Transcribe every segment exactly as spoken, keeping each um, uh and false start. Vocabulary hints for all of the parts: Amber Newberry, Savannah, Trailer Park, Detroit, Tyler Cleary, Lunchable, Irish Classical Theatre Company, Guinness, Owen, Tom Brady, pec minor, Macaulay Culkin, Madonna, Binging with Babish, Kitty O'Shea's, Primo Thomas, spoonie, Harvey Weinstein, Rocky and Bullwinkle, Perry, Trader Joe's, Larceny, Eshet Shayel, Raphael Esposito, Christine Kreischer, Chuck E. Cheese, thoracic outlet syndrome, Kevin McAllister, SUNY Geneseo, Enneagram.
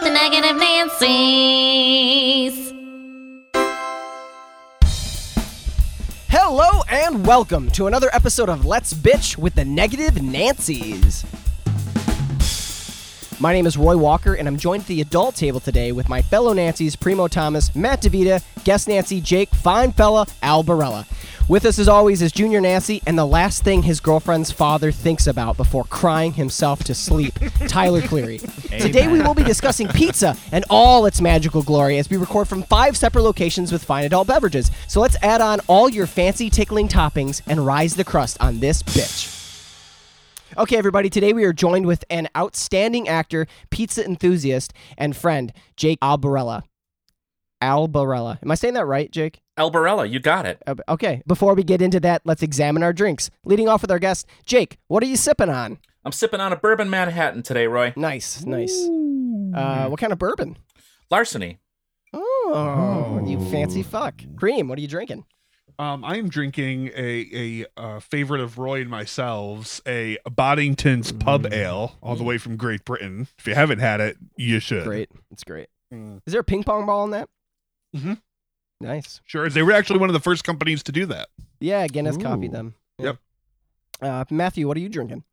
with the Negative Nancy's. Hello and welcome to another episode of Let's Bitch with the Negative Nancy's. My name is Roy Walker, and I'm joined at the adult table today with my fellow Nancys, Primo Thomas, Matt DeVita, guest Nancy, Jake, fine fella, Albarella. With us, as always, is Junior Nancy, and the last thing his girlfriend's father thinks about before crying himself to sleep, Tyler Cleary. Amen. Today we will be discussing pizza and all its magical glory as we record from five separate locations with fine adult beverages. So let's add on all your fancy tickling toppings and rise the crust on this bitch. Okay, everybody, today we are joined with an outstanding actor, pizza enthusiast, and friend, Jake Albarella. Albarella. Am I saying that right, Jake? Albarella, you got it. Okay, before we get into that, let's examine our drinks. Leading off with our guest, Jake, what are you sipping on? I'm sipping on a bourbon Manhattan today, Roy. Nice, nice. Uh, what kind of bourbon? Larceny. Oh, oh, you fancy fuck. Cream, what are you drinking? Um, I am drinking a, a uh, favorite of Roy and myself's, a Boddington's mm. pub ale, all the way from Great Britain. If you haven't had it, you should. Great, it's great. Mm. Is there a ping pong ball in that? Mm-hmm. Nice. Sure. They were actually one of the first companies to do that. Yeah, Guinness Ooh. copied them. Yeah. Yep. Uh, Matthew, what are you drinking?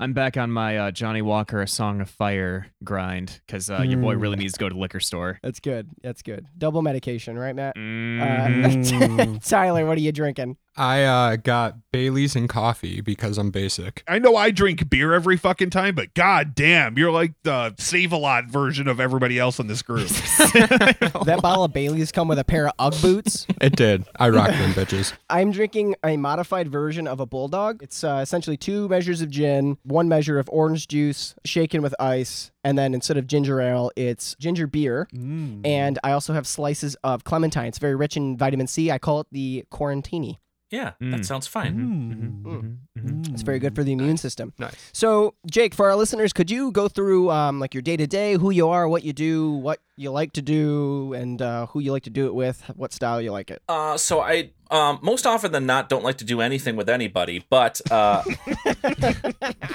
I'm back on my uh, Johnny Walker, A Song of Fire grind, because uh, mm. your boy really needs to go to the liquor store. That's good. That's good. Double medication, right, Matt? Mm. Uh, Tyler, what are you drinking? I uh, got Baileys and coffee because I'm basic. I know I drink beer every fucking time, but goddamn, you're like the Save-A-Lot version of everybody else in this group. That bottle of Baileys come with a pair of Ugg boots? It did. I rocked them, bitches. I'm drinking a modified version of a Bulldog. It's uh, essentially two measures of gin, one measure of orange juice, shaken with ice, and then instead of ginger ale, it's ginger beer. Mm. And I also have slices of clementine. It's very rich in vitamin C. I call it the Quarantini. Yeah, mm. that sounds fine. Mm. Mm-hmm. Mm-hmm. Mm-hmm. It's very good for the immune nice. system. Nice. So, Jake, for our listeners, could you go through um, like your day-to-day, who you are, what you do, what you like to do, and uh, who you like to do it with, what style you like it? Uh, so I, um, most often than not, don't like to do anything with anybody, but... Uh,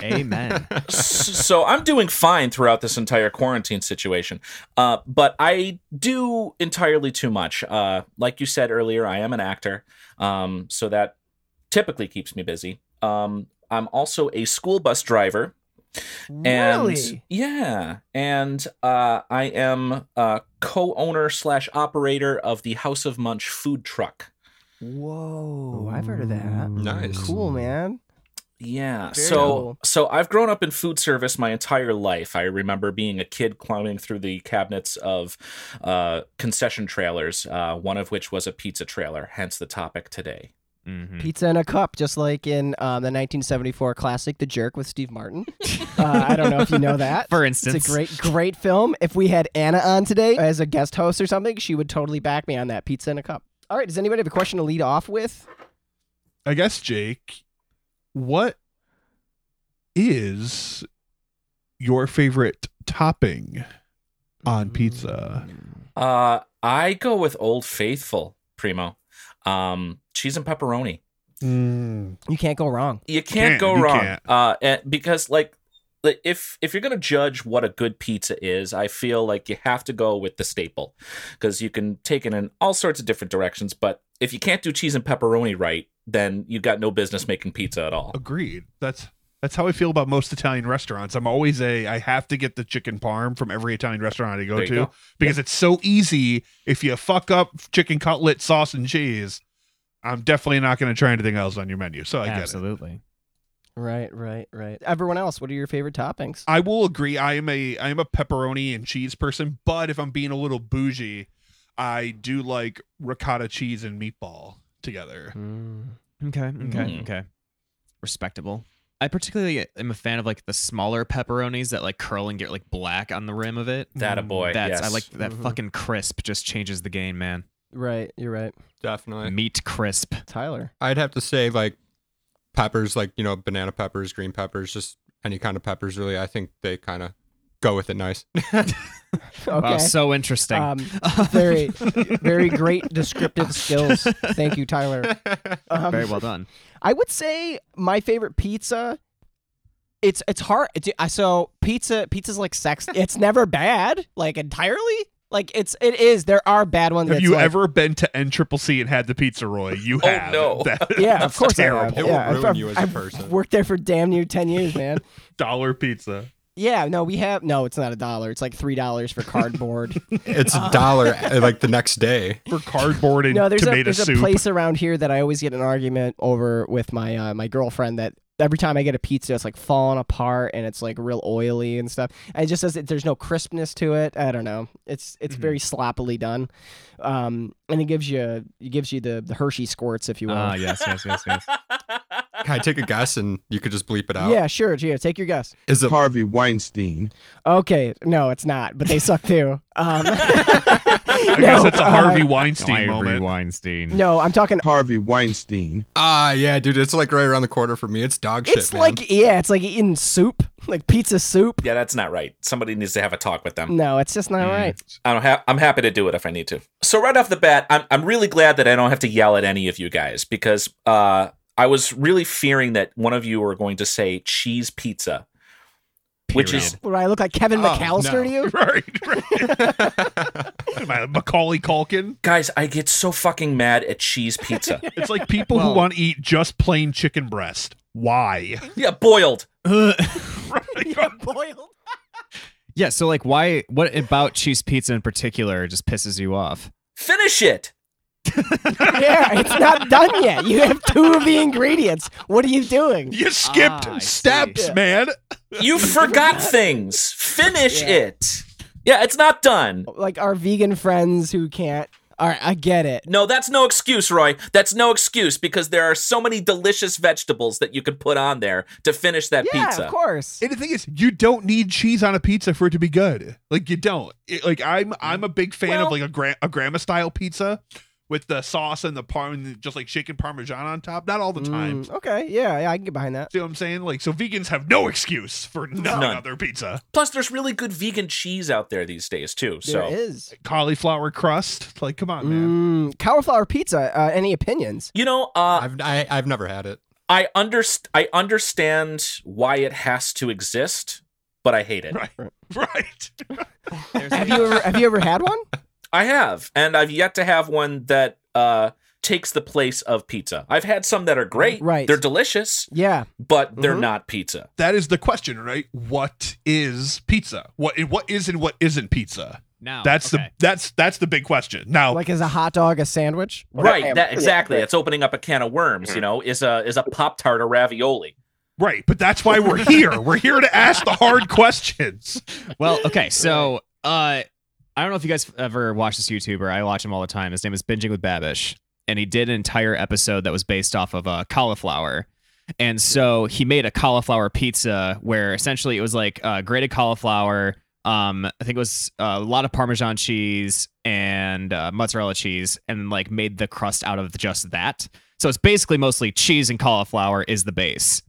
Amen. So I'm doing fine throughout this entire quarantine situation, uh, but I do entirely too much. Uh, like you said earlier, I am an actor. Um, so that typically keeps me busy. Um, I'm also a school bus driver. And, really? Yeah. And uh, I am a co-owner slash operator of the House of Munch food truck. Whoa, I've heard of that. Nice. Cool, man. Yeah. Very so cool. So I've grown up in food service my entire life. I remember being a kid climbing through the cabinets of uh, concession trailers, uh, one of which was a pizza trailer, hence the topic today. Mm-hmm. Pizza in a cup, just like in um, the nineteen seventy-four classic The Jerk with Steve Martin. uh, I don't know if you know that. For instance. It's a great, great film. If we had Anna on today as a guest host or something, she would totally back me on that. Pizza in a cup. All right. Does anybody have a question to lead off with? I guess, Jake... What is your favorite topping on pizza? Uh, I go with Old Faithful, Primo. Um, cheese and pepperoni. Mm. You can't go wrong. You can't, you can't go wrong. Can't. Uh, and because like, if if you're going to judge what a good pizza is, I feel like you have to go with the staple because you can take it in all sorts of different directions. But if you can't do cheese and pepperoni right, then you got no business making pizza at all. Agreed. That's that's how I feel about most Italian restaurants. I'm always a, I have to get the chicken parm from every Italian restaurant I go to go. because yeah. it's so easy. If you fuck up chicken cutlet, sauce, and cheese, I'm definitely not going to try anything else on your menu. So I Absolutely. get it. Absolutely. Right, right, right. Everyone else, what are your favorite toppings? I will agree. I am a I am a pepperoni and cheese person, but if I'm being a little bougie, I do like ricotta cheese and meatball together. Mm. Okay, okay, mm. okay. Respectable. I particularly am a fan of like the smaller pepperonis that like curl and get like black on the rim of it. That a boy. That's yes. I like that mm-hmm. fucking crisp. Just changes the game, man. Right, you're right. Definitely meat crisp. Tyler, I'd have to say like. Peppers, like, you know, banana peppers, green peppers, just any kind of peppers, really. I think they kind of go with it nice. Okay. Wow, so interesting. Um, very, very great descriptive skills. Thank you, Tyler. Um, very well done. I would say my favorite pizza It's it's hard. So pizza pizza's like sex. It's never bad, like entirely. Like it's it is. There are bad ones. Have you like, ever been to N C C C and had the pizza, Roy? You have. Oh, no. That, yeah, of course. Terrible. I have. Yeah, it will ruin I've, you as I've a person. Worked there for damn near ten years, man. Dollar pizza. Yeah, no, we have no. It's not a dollar. It's like three dollars for cardboard. It's a dollar, like the next day for cardboard and no, there's tomato a, there's soup. There's a place around here that I always get an argument over with my uh, my girlfriend that. Every time I get a pizza, it's like falling apart and it's like real oily and stuff. And it just says there's no crispness to it. I don't know. It's it's mm-hmm. very sloppily done, um, and it gives you it gives you the, the Hershey squirts, if you will. Ah, uh, yes, yes, yes, yes. Can I take a guess, and you could just bleep it out? Yeah, sure. Yeah, take your guess. Is it Harvey Weinstein? Okay, no, it's not. But they suck too. Um, I no, guess it's a Harvey uh, Weinstein no, moment. Weinstein. No, I'm talking Harvey Weinstein. Ah, uh, yeah, dude, it's like right around the corner for me. It's dog shit. It's man. like yeah, it's like eating soup, like pizza soup. Yeah, that's not right. Somebody needs to have a talk with them. No, it's just not mm. right. I don't have. I'm happy to do it if I need to. So right off the bat, I'm I'm really glad that I don't have to yell at any of you guys because uh, I was really fearing that one of you were going to say cheese pizza. Period. Which is where I look like Kevin oh, McAllister no. to you, right? right. Macaulay Culkin, guys. I get so fucking mad at cheese pizza. It's like people well, who want to eat just plain chicken breast. Why? Yeah, boiled. right. Yeah, boiled. Yeah. So, like, why? What about cheese pizza in particular just pisses you off? Finish it. Yeah, it's not done yet. You have two of the ingredients. What are you doing? You skipped ah, steps, see. man. You forgot things. Finish yeah. it. Yeah, it's not done. Like our vegan friends who can't. All right, I get it. No, that's no excuse, Roy. That's no excuse because there are so many delicious vegetables that you could put on there to finish that yeah, pizza. Yeah, of course. And the thing is, you don't need cheese on a pizza for it to be good. Like you don't. It, like I'm, I'm a big fan well, of like a, gra- a grandma style pizza. With the sauce and the parm, just like shaken parmesan on top. Not all the time. Mm, okay, yeah, yeah, I can get behind that. See what I'm saying? Like, so vegans have no excuse for nothing None. on their pizza. Plus, there's really good vegan cheese out there these days too. So there is cauliflower crust. Like, come on, man. Mm, cauliflower pizza. Uh, any opinions? You know, uh, I've I, I've never had it. I underst- I understand why it has to exist, but I hate it. Right. Right. have you ever, Have you ever had one? I have, and I've yet to have one that uh, takes the place of pizza. I've had some that are great. Right. They're delicious. Yeah. But they're mm-hmm. not pizza. That is the question, right? What is pizza? What What is and what isn't pizza? Now, that's okay. the that's that's the big question. Now, like, is a hot dog a sandwich? Right. That, exactly. It's opening up a can of worms. Mm-hmm. You know, is a is a Pop-Tart a ravioli? Right. But that's why we're here. We're here to ask the hard questions. Well, okay. So, uh. I don't know if you guys ever watch this YouTuber. I watch him all the time. His name is Binging with Babish. And he did an entire episode that was based off of uh, cauliflower. And so he made a cauliflower pizza where essentially it was like uh, grated cauliflower. Um, I think it was a lot of Parmesan cheese and uh, mozzarella cheese and like made the crust out of just that. So it's basically mostly cheese and cauliflower is the base.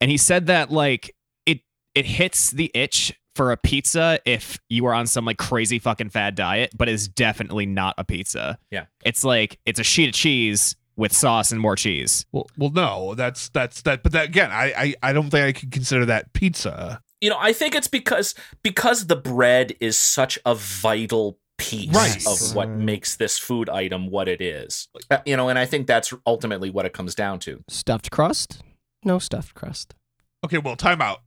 And he said that like it it hits the itch for a pizza if you are on some like crazy fucking fad diet, but it's definitely not a pizza. Yeah. It's like, it's a sheet of cheese with sauce and more cheese. Well, well, no, that's, that's that. But that, again, I, I, I don't think I can consider that pizza. You know, I think it's because, because the bread is such a vital piece right. of what makes this food item what it is, you know? And I think that's ultimately what it comes down to. Stuffed crust? No stuffed crust. Okay. Well, time out.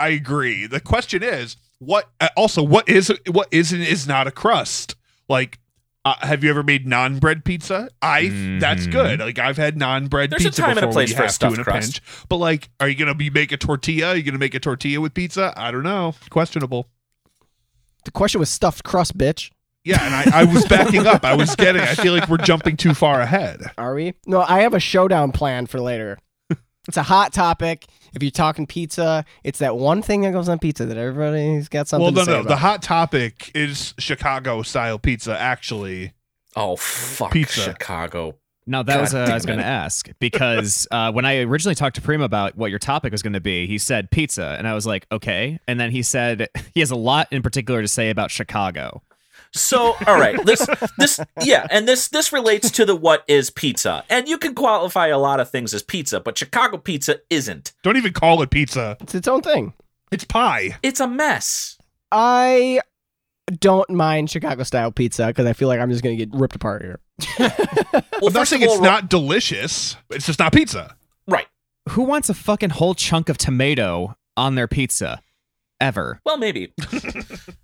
I agree. The question is, what? Also, what is what is and is not a crust? Like, uh, have you ever made non-bread pizza? I mm. that's good. Like, I've had non-bread There's pizza before. There's a time and a place for a stuffed crust. Pinch. But like, are you gonna be make a tortilla? Are you gonna make a tortilla with pizza? I don't know. Questionable. The question was stuffed crust, bitch. Yeah, and I, I was backing up. I was getting. I feel like we're jumping too far ahead. Are we? No, I have a showdown plan for later. It's a hot topic. If you're talking pizza, it's that one thing that goes on pizza that everybody's got something well, no, to say no. about. The hot topic is Chicago-style pizza, actually. Oh, fuck pizza. Chicago. No, that God was uh, I was going to ask, because uh, when I originally talked to Primo about what your topic was going to be, he said pizza, and I was like, okay. And then he said he has a lot in particular to say about Chicago. So, all right, this, this, yeah, and this, this relates to the what is pizza. And you can qualify a lot of things as pizza, but Chicago pizza isn't. Don't even call it pizza. It's its own thing. It's pie. It's a mess. I don't mind Chicago-style pizza because I feel like I'm just going to get ripped apart here. Well, I'm not saying it's not delicious. It's just not pizza. Right. Who wants a fucking whole chunk of tomato on their pizza? Ever. Well, maybe.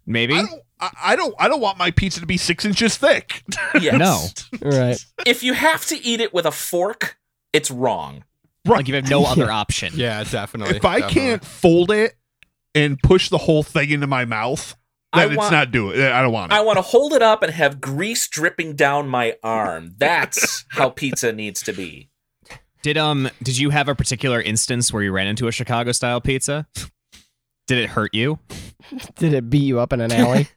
Maybe. I don't, I, I don't I don't want my pizza to be six inches thick. Yes. No. Right. If you have to eat it with a fork, it's wrong. Right. Like you have no other yeah. option. Yeah, definitely. If I definitely. can't fold it and push the whole thing into my mouth, then I want, it's not doing it. I don't want it. I want to hold it up and have grease dripping down my arm. That's how pizza needs to be. Did um did you have a particular instance where you ran into a Chicago style pizza? Did it hurt you? Did it beat you up in an alley?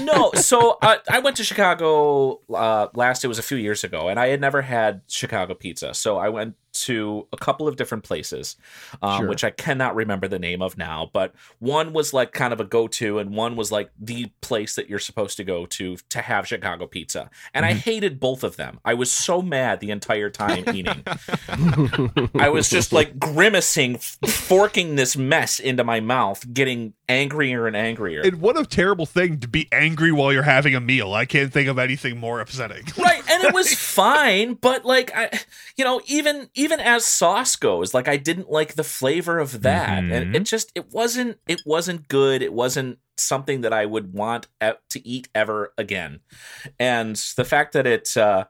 No. So uh, I went to Chicago uh, last, it was a few years ago, and I had never had Chicago pizza. So I went to a couple of different places, um, sure. which I cannot remember the name of now. But one was like kind of a go-to, and one was like the place that you're supposed to go to to have Chicago pizza. And mm-hmm. I hated both of them. I was so mad the entire time eating. I was just like grimacing, forking this mess into my mouth, getting angrier and angrier. And what a terrible thing to be angry while you're having a meal. I can't think of anything more upsetting. Right, and it was fine, but like I, you know, even even as sauce goes, like I didn't like the flavor of that, mm-hmm. and it just it wasn't it wasn't good. It wasn't something that I would want to eat ever again. And the fact that it uh,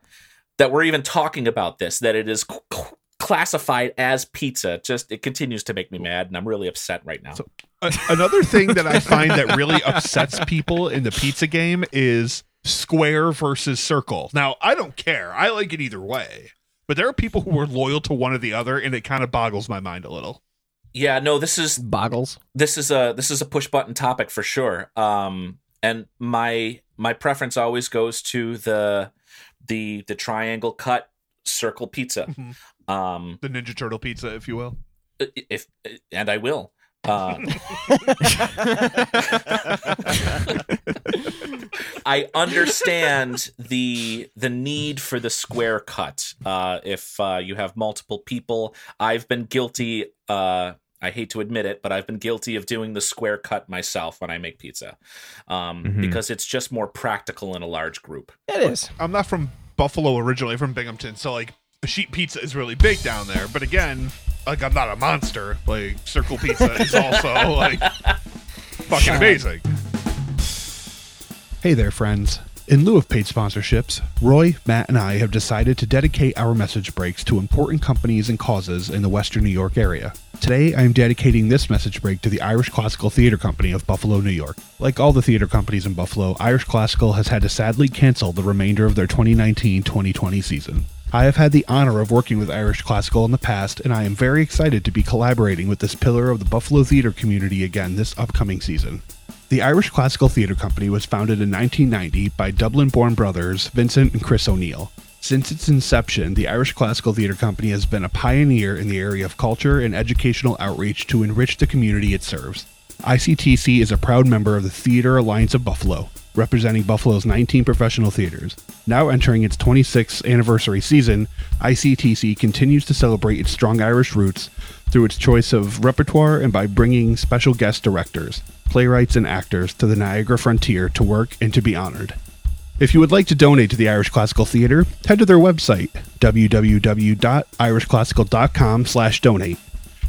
that we're even talking about this, that it is c- c- classified as pizza, just it continues to make me mad, and I'm really upset right now. So- Another thing that I find that really upsets people in the pizza game is square versus circle. Now, I don't care. I like it either way. But there are people who are loyal to one or the other, and it kind of boggles my mind a little. Yeah, no, this is boggles. This is a this is a push button topic for sure. Um, and my my preference always goes to the the the triangle cut circle pizza. Mm-hmm. Um, the Ninja Turtle pizza, if you will. If and I will. Uh, I understand the the need for the square cut. Uh, if uh, you have multiple people, I've been guilty. Uh, I hate to admit it, but I've been guilty of doing the square cut myself when I make pizza, um, mm-hmm. because it's just more practical in a large group. It is. I'm not from Buffalo originally, from Binghamton, so like sheet pizza is really big down there. But again. Like, I'm not a monster. Like, circle pizza is also, like, fucking amazing. Hey there, friends. In lieu of paid sponsorships, Roy, Matt, and I have decided to dedicate our message breaks to important companies and causes in the Western New York area. Today, I am dedicating this message break to the Irish Classical Theatre Company of Buffalo, New York. Like all the theater companies in Buffalo, Irish Classical has had to sadly cancel the remainder of their twenty nineteen twenty twenty season. I have had the honor of working with Irish Classical in the past, and I am very excited to be collaborating with this pillar of the Buffalo theater community again this upcoming season. The Irish Classical Theatre Company was founded in nineteen ninety by Dublin-born brothers Vincent and Chris O'Neill. Since its inception, the Irish Classical Theatre Company has been a pioneer in the area of culture and educational outreach to enrich the community it serves. I C T C is a proud member of the Theatre Alliance of Buffalo, representing Buffalo's nineteen professional theaters. Now entering its twenty-sixth anniversary season, I C T C continues to celebrate its strong Irish roots through its choice of repertoire and by bringing special guest directors, playwrights, and actors to the Niagara frontier to work and to be honored. If you would like to donate to the Irish Classical Theatre, head to their website, w w w dot irish classical dot com slash donate.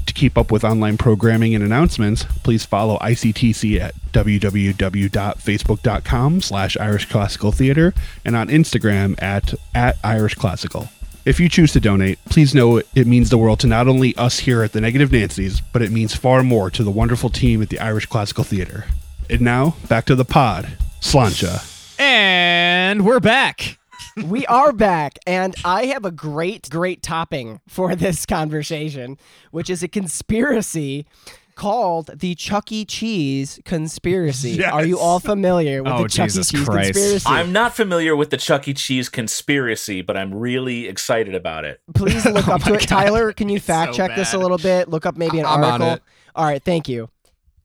To keep up with online programming and announcements, please follow I C T C at w w w dot facebook dot com slash Irish Classical Theater and on Instagram at, at Irish Classical. If you choose to donate, please know it means the world to not only us here at the Negative Nancy's, but it means far more to the wonderful team at the Irish Classical Theater. And now, back to the pod. Sláinte. And we're back. We are back, and I have a great, great topping for this conversation, which is a conspiracy called the Chuck E. Cheese conspiracy. Yes. Are you all familiar with oh, the Chuck Jesus E. Cheese Christ. conspiracy? I'm not familiar with the Chuck E. Cheese conspiracy, but I'm really excited about it. Please look oh up to it. God. Tyler, can you fact so check bad. this a little bit? Look up maybe an I'm article. On it. All right, thank you.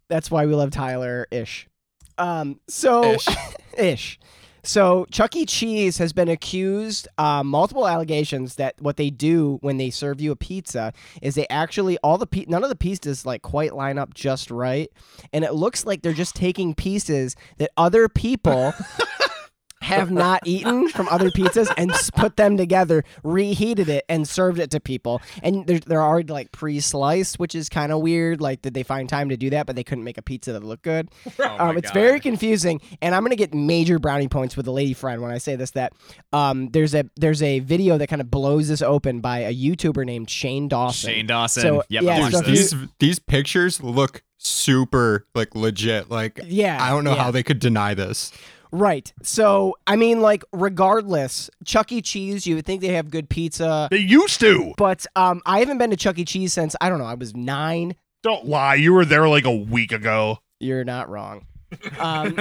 That's why we love Tyler-ish. Um, so, ish. ish. So Chuck E. Cheese has been accused, uh, multiple allegations that what they do when they serve you a pizza is they actually, all the pe- none of the pieces like quite line up just right. And it looks like they're just taking pieces that other people have not eaten from other pizzas and put them together, reheated it, and served it to people. And they're, they're already like pre-sliced, which is kind of weird. Like, did they find time to do that, but they couldn't make a pizza that looked good? Oh um, it's God. Very confusing. And I'm going to get major brownie points with a lady friend when I say this, that um, there's a there's a video that kind of blows this open by a YouTuber named Shane Dawson. Shane Dawson. So, yep, yeah, so these, these pictures look super like legit. Like, yeah, I don't know yeah. how they could deny this. Right. So, I mean, like, regardless, Chuck E. Cheese, you would think they have good pizza. They used to. But um, I haven't been to Chuck E. Cheese since, I don't know, I was nine. Don't lie. You were there like a week ago. You're not wrong. Um,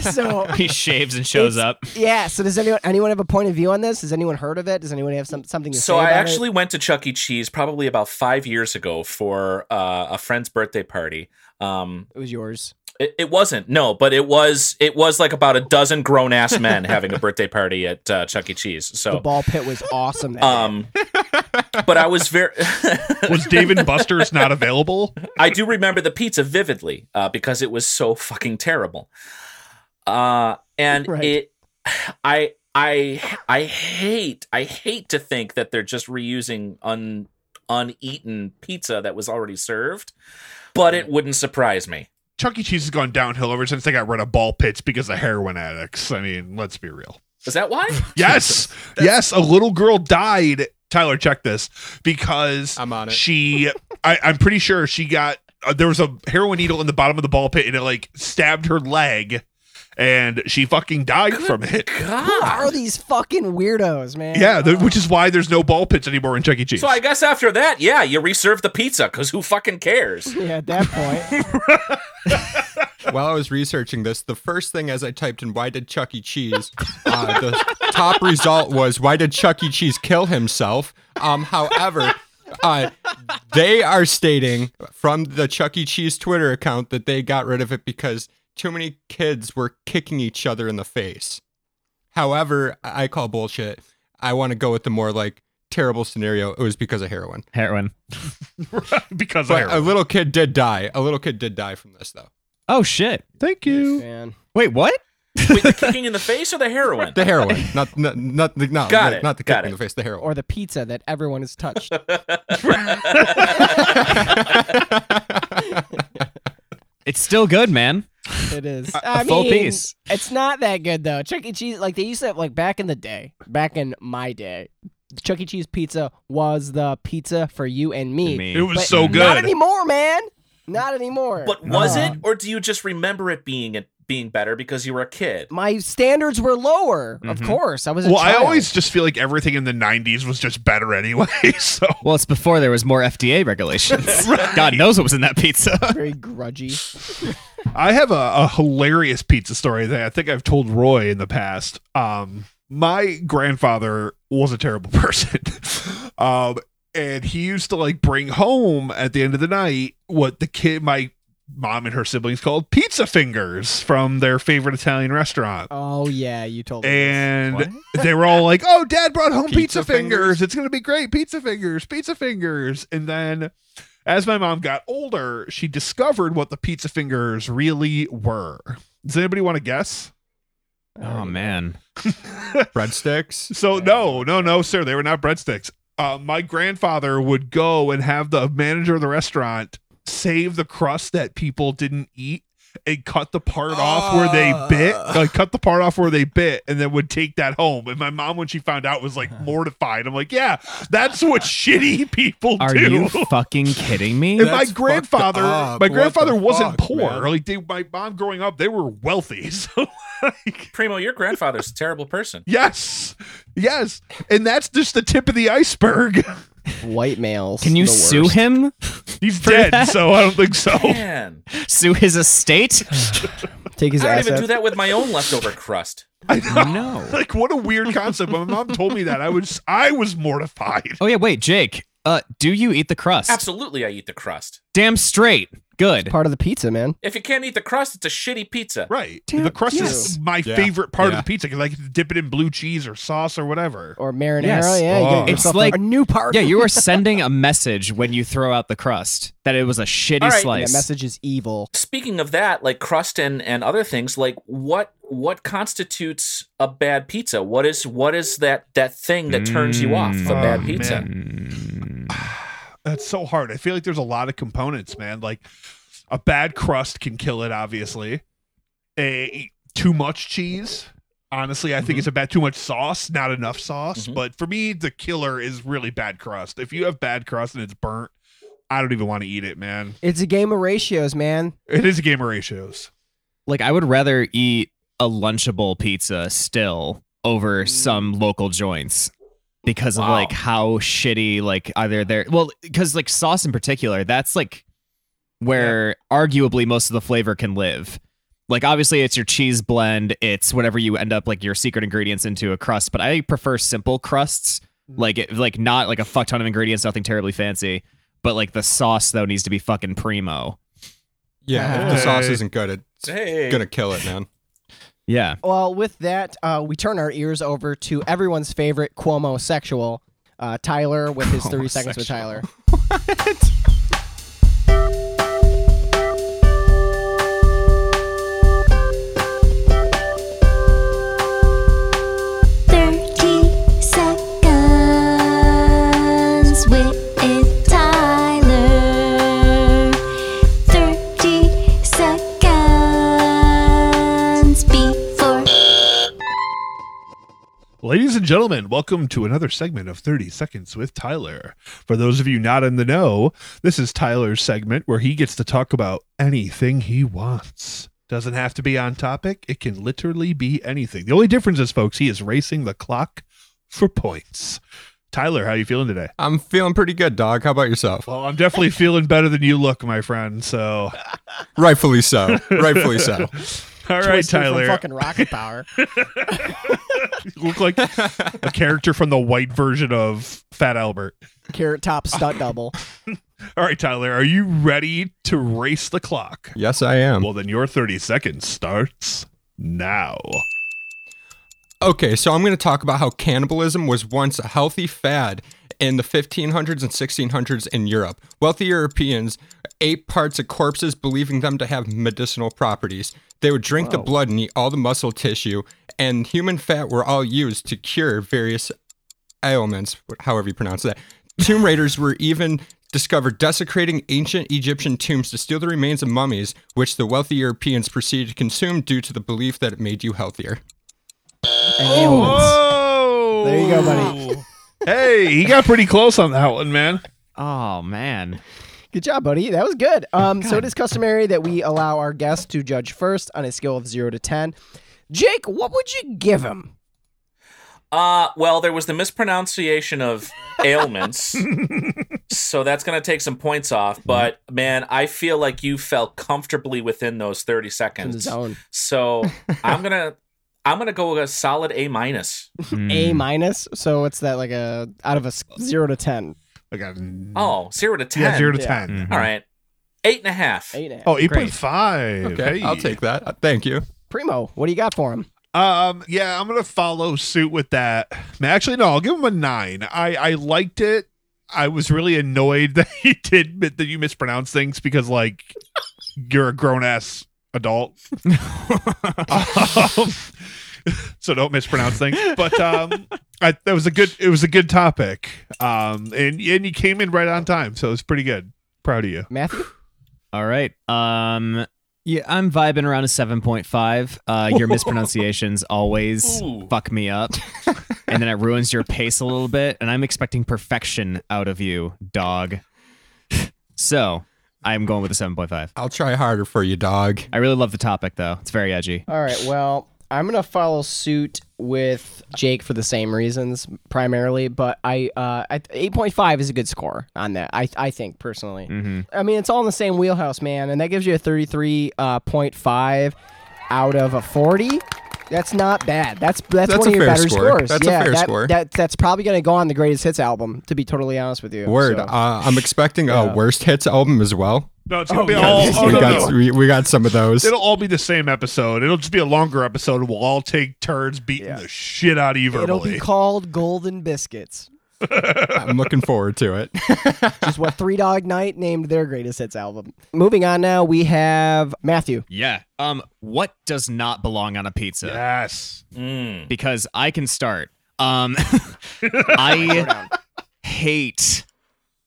so he shaves and shows up. Yeah. So does anyone anyone have a point of view on this? Has anyone heard of it? Does anyone have some, something to so say about it? So I actually it? went to Chuck E. Cheese probably about five years ago for uh, a friend's birthday party. Um, it was yours. It, it wasn't, no, but it was it was like about a dozen grown-ass men having a birthday party at uh, Chuck E. Cheese. So the ball pit was awesome. Um, but I was very... Was Dave and Buster's not available? I do remember the pizza vividly uh, because it was so fucking terrible. Uh, and right. it... I I I hate, I hate to think that they're just reusing un, uneaten pizza that was already served, but it wouldn't surprise me. Chuck E. Cheese has gone downhill ever since they got rid of ball pits because of heroin addicts. I mean, let's be real. Is that why? Yes. Yes. A little girl died. Tyler, check this. Because I'm on it. She, I, I'm pretty sure she got, uh, there was a heroin needle in the bottom of the ball pit and it like stabbed her leg and she fucking died Good from it. God. Who are these fucking weirdos, man? Yeah. The, which is why there's no ball pits anymore in Chuck E. Cheese. So I guess after that, yeah, you reserve the pizza because who fucking cares? Yeah, at that point. While I was researching this, the first thing as I typed in why did Chuck E. Cheese, uh, the top result was why did Chuck E. Cheese kill himself? Um, however, uh, they are stating from the Chuck E. Cheese Twitter account that they got rid of it because too many kids were kicking each other in the face. However, I call bullshit. I want to go with the more like terrible scenario. It was because of heroin. Heroin. Because of heroin. A little kid did die. A little kid did die from this, though. Oh, shit. Thank you. Yes, Wait, what? Wait, the kicking in the face or the heroin? The heroin. Not, not, not, the, no, Got not, it. not the kicking Got it. in the face, the heroin. Or the pizza that everyone has touched. It's still good, man. It is. I a full mean, piece. It's not that good, though. Chuck E. Cheese, like they used to have, like back in the day, back in my day, Chuck E. Cheese pizza was the pizza for you and me. And me. It was but so good. Not anymore, man. Not anymore. But was uh, it, or do you just remember it being it being better because you were a kid? My standards were lower, mm-hmm. of course. I was. A well, child. I always just feel like everything in the nineties was just better anyway. So, well, it's before there was more F D A regulations. Right. God knows what was in that pizza. Very grudgy. I have a, a hilarious pizza story that I think I've told Roy in the past. Um, my grandfather was a terrible person. um. And he used to like bring home at the end of the night what the kid, my mom and her siblings called pizza fingers from their favorite Italian restaurant. Oh yeah, you told me. And they were all like, "Oh, Dad brought home pizza, pizza fingers. fingers. It's gonna be great, pizza fingers, pizza fingers." And then, as my mom got older, she discovered what the pizza fingers really were. Does anybody want to guess? Oh man, breadsticks. So yeah. no, no, no, sir, they were not breadsticks. Uh, my grandfather would go and have the manager of the restaurant save the crust that people didn't eat and cut the part uh. off where they bit, like cut the part off where they bit, and then would take that home. And my mom, when she found out, was like mortified. I'm like, yeah, that's what shitty people Are do. Are you fucking kidding me? And that's my grandfather, my what grandfather wasn't fuck, poor. Man. Like they, my mom growing up, they were wealthy. So. Like, Primo, your grandfather's a terrible person. Yes. Yes. And that's just the tip of the iceberg. White males. Can you sue him? He's dead, that? so I don't think so. Man. Sue his estate? Take his I don't even up. do that with my own leftover crust. I know. No. Like, what a weird concept. When my mom told me that, I was I was mortified. Oh, yeah, wait, Jake. Uh, do you eat the crust? Absolutely, I eat the crust. Damn straight. Good. It's part of the pizza, man. If you can't eat the crust, it's a shitty pizza. Right. Damn, the crust yes. is my yeah. favorite part yeah. of the pizza because I get to dip it in blue cheese or sauce or whatever. Or marinara. Yes. Yeah, oh. you get it's like a new part. Yeah, you are sending a message when you throw out the crust that it was a shitty right. slice. That message is evil. Speaking of that, like crust and, and other things, like what what constitutes a bad pizza? What is what is that, that thing that turns mm. you off a oh, bad pizza? Man. That's so hard. I feel like there's a lot of components, man. Like a bad crust can kill it, obviously. A too much cheese. Honestly, I mm-hmm. think it's a bad too much sauce, not enough sauce. Mm-hmm. But for me, the killer is really bad crust. If you have bad crust and it's burnt, I don't even want to eat it, man. It's a game of ratios, man. It is a game of ratios. Like I would rather eat a Lunchable pizza still over some local joints. Because wow. of like how shitty, like either they're well, because like sauce in particular, that's like where yeah. arguably most of the flavor can live. Like obviously it's your cheese blend, it's whatever you end up like your secret ingredients into a crust. But I prefer simple crusts, like it, like not like a fuck ton of ingredients, nothing terribly fancy. But like the sauce though needs to be fucking primo. Yeah, hey. If the sauce isn't good, it's hey. gonna kill it, man. Yeah. Well, with that, uh, we turn our ears over to everyone's favorite Cuomo-sexual, uh, Tyler, with his thirty seconds with Tyler. What? thirty seconds with Ladies and gentlemen, welcome to another segment of thirty Seconds with Tyler. For those of you not in the know, this is Tyler's segment where he gets to talk about anything he wants. Doesn't have to be on topic. It can literally be anything. The only difference is, folks, he is racing the clock for points. Tyler, how are you feeling today? I'm feeling pretty good, dog. How about yourself? Well, I'm definitely feeling better than you look, my friend, so... Rightfully so. Rightfully so. All right, Tyler. Fucking rocket power. You look like a character from the white version of Fat Albert. Carrot Top stunt double. All right, Tyler, are you ready to race the clock? Yes, I am. Well, then your thirty seconds starts now. Okay, so I'm going to talk about how cannibalism was once a healthy fad in the fifteen hundreds and sixteen hundreds in Europe. Wealthy Europeans ate parts of corpses, believing them to have medicinal properties. They would drink wow. the blood and eat all the muscle tissue, and human fat were all used to cure various ailments, however you pronounce that. Tomb raiders were even discovered desecrating ancient Egyptian tombs to steal the remains of mummies, which the wealthy Europeans proceeded to consume due to the belief that it made you healthier. Oh, there you go, buddy. Hey, he got pretty close on that one, man. Oh, man. Good job, buddy. That was good. Um, so it is customary that we allow our guests to judge first on a scale of zero to ten. Jake, what would you give him? Uh, well, there was the mispronunciation of ailments, so that's going to take some points off. But, man, I feel like you fell comfortably within those thirty seconds. Zone. So I'm going to... I'm going to go with a solid A minus. Mm. A minus? So what's that, like a, out of a zero to ten? Like a, oh, zero to ten? Yeah, zero to ten. Yeah. Mm-hmm. All right. Eight and a half. Eight and a half. Oh, eight point five. Okay, hey. I'll take that. Thank you. Primo, what do you got for him? Um, yeah, I'm going to follow suit with that. Actually, no, I'll give him a nine. I, I liked it. I was really annoyed that he did, that you mispronounced things because, like, you're a grown-ass adult. um, so don't mispronounce things, but um I, that was a good it was a good topic, um and and you came in right on time, so it was pretty good. Proud of you, Matthew. All right. um yeah I'm vibing around a seven point five. Uh your mispronunciations always Ooh. Fuck me up, and then it ruins your pace a little bit, and I'm expecting perfection out of you, dog. So I'm going with a seven point five. I'll try harder for you, dog. I really love the topic, though. It's very edgy. All right, well, I'm going to follow suit with Jake for the same reasons, primarily, but I uh, eight point five is a good score on that, I I think, personally. Mm-hmm. I mean, it's all in the same wheelhouse, man, and that gives you a thirty-three point five out of a forty. That's not bad. That's that's, that's one of your better score. scores. That's yeah, a fair that, score. That, that's probably going to go on the Greatest Hits album, to be totally honest with you. Word. So. Uh, I'm expecting yeah. a Worst Hits album as well. No, it's going to oh, be all... Oh, we, no, got, no. We, we got some of those. It'll all be the same episode. It'll just be a longer episode. We'll all take turns beating yeah. the shit out of you verbally. It'll be called Golden Biscuits. I'm looking forward to it. Which is what Three Dog Night named their Greatest Hits album. Moving on now, we have Matthew. Yeah. Um, what does not belong on a pizza? Yes. Mm. Because I can start. Um, I hate...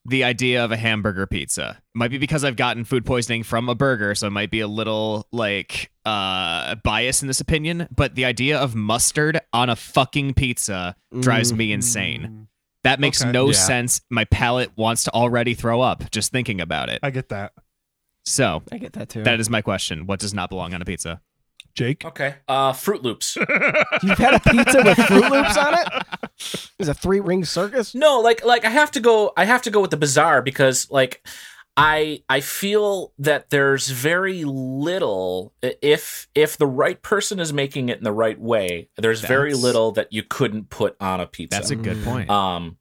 the idea of a hamburger pizza. It might be because I've gotten food poisoning from a burger, so it might be a little like uh, bias in this opinion, but the idea of mustard on a fucking pizza drives mm. me insane. That makes okay. no yeah. sense. My palate wants to already throw up just thinking about it. I get that. So I get that too. That is my question. What does not belong on a pizza? Jake? Okay. Uh, Fruit Loops. You've had a pizza with Fruit Loops on it? Is a three-ring circus? No, like like I have to go I have to go with the bizarre because like I I feel that there's very little if if the right person is making it in the right way, there's that's, very little that you couldn't put on a pizza. That's a good point. Um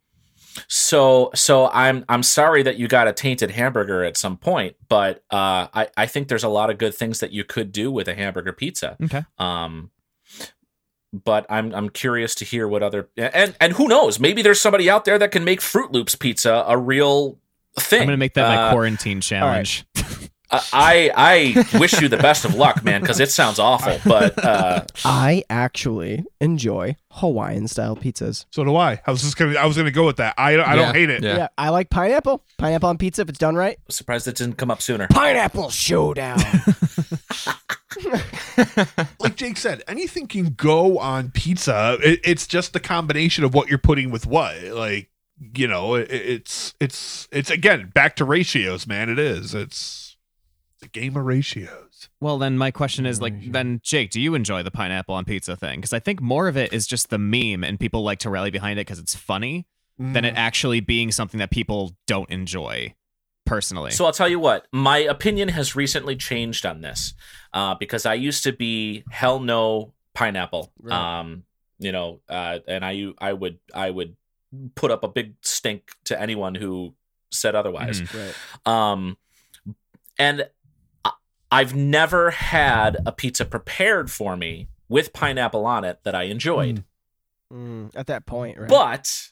So, so I'm I'm sorry that you got a tainted hamburger at some point, but uh, I I think there's a lot of good things that you could do with a hamburger pizza. Okay. Um, but I'm I'm curious to hear what other and and who knows? Maybe there's somebody out there that can make Fruit Loops pizza a real thing. I'm gonna make that my uh, quarantine challenge. All right. I I wish you the best of luck, man, because it sounds awful. But uh... I actually enjoy Hawaiian style pizzas. So do I. I was just gonna I was gonna go with that. I I yeah. don't hate it. Yeah. yeah, I like pineapple. Pineapple on pizza if it's done right. I'm surprised it didn't come up sooner. Pineapple showdown. Like Jake said, anything can go on pizza. It, it's just the combination of what you're putting with what, like you know. It, it's it's it's again back to ratios, man. It is. It's. The game of ratios. Well, then my question is, like, then, Jake, do you enjoy the pineapple on pizza thing? Because I think more of it is just the meme, and people like to rally behind it because it's funny, mm. than it actually being something that people don't enjoy personally. So I'll tell you what, my opinion has recently changed on this, uh, because I used to be hell no pineapple, right. um, you know, uh, and I I would I would put up a big stink to anyone who said otherwise, mm. right. um, and. I've never had a pizza prepared for me with pineapple on it that I enjoyed. Mm. Mm. At that point, right? But,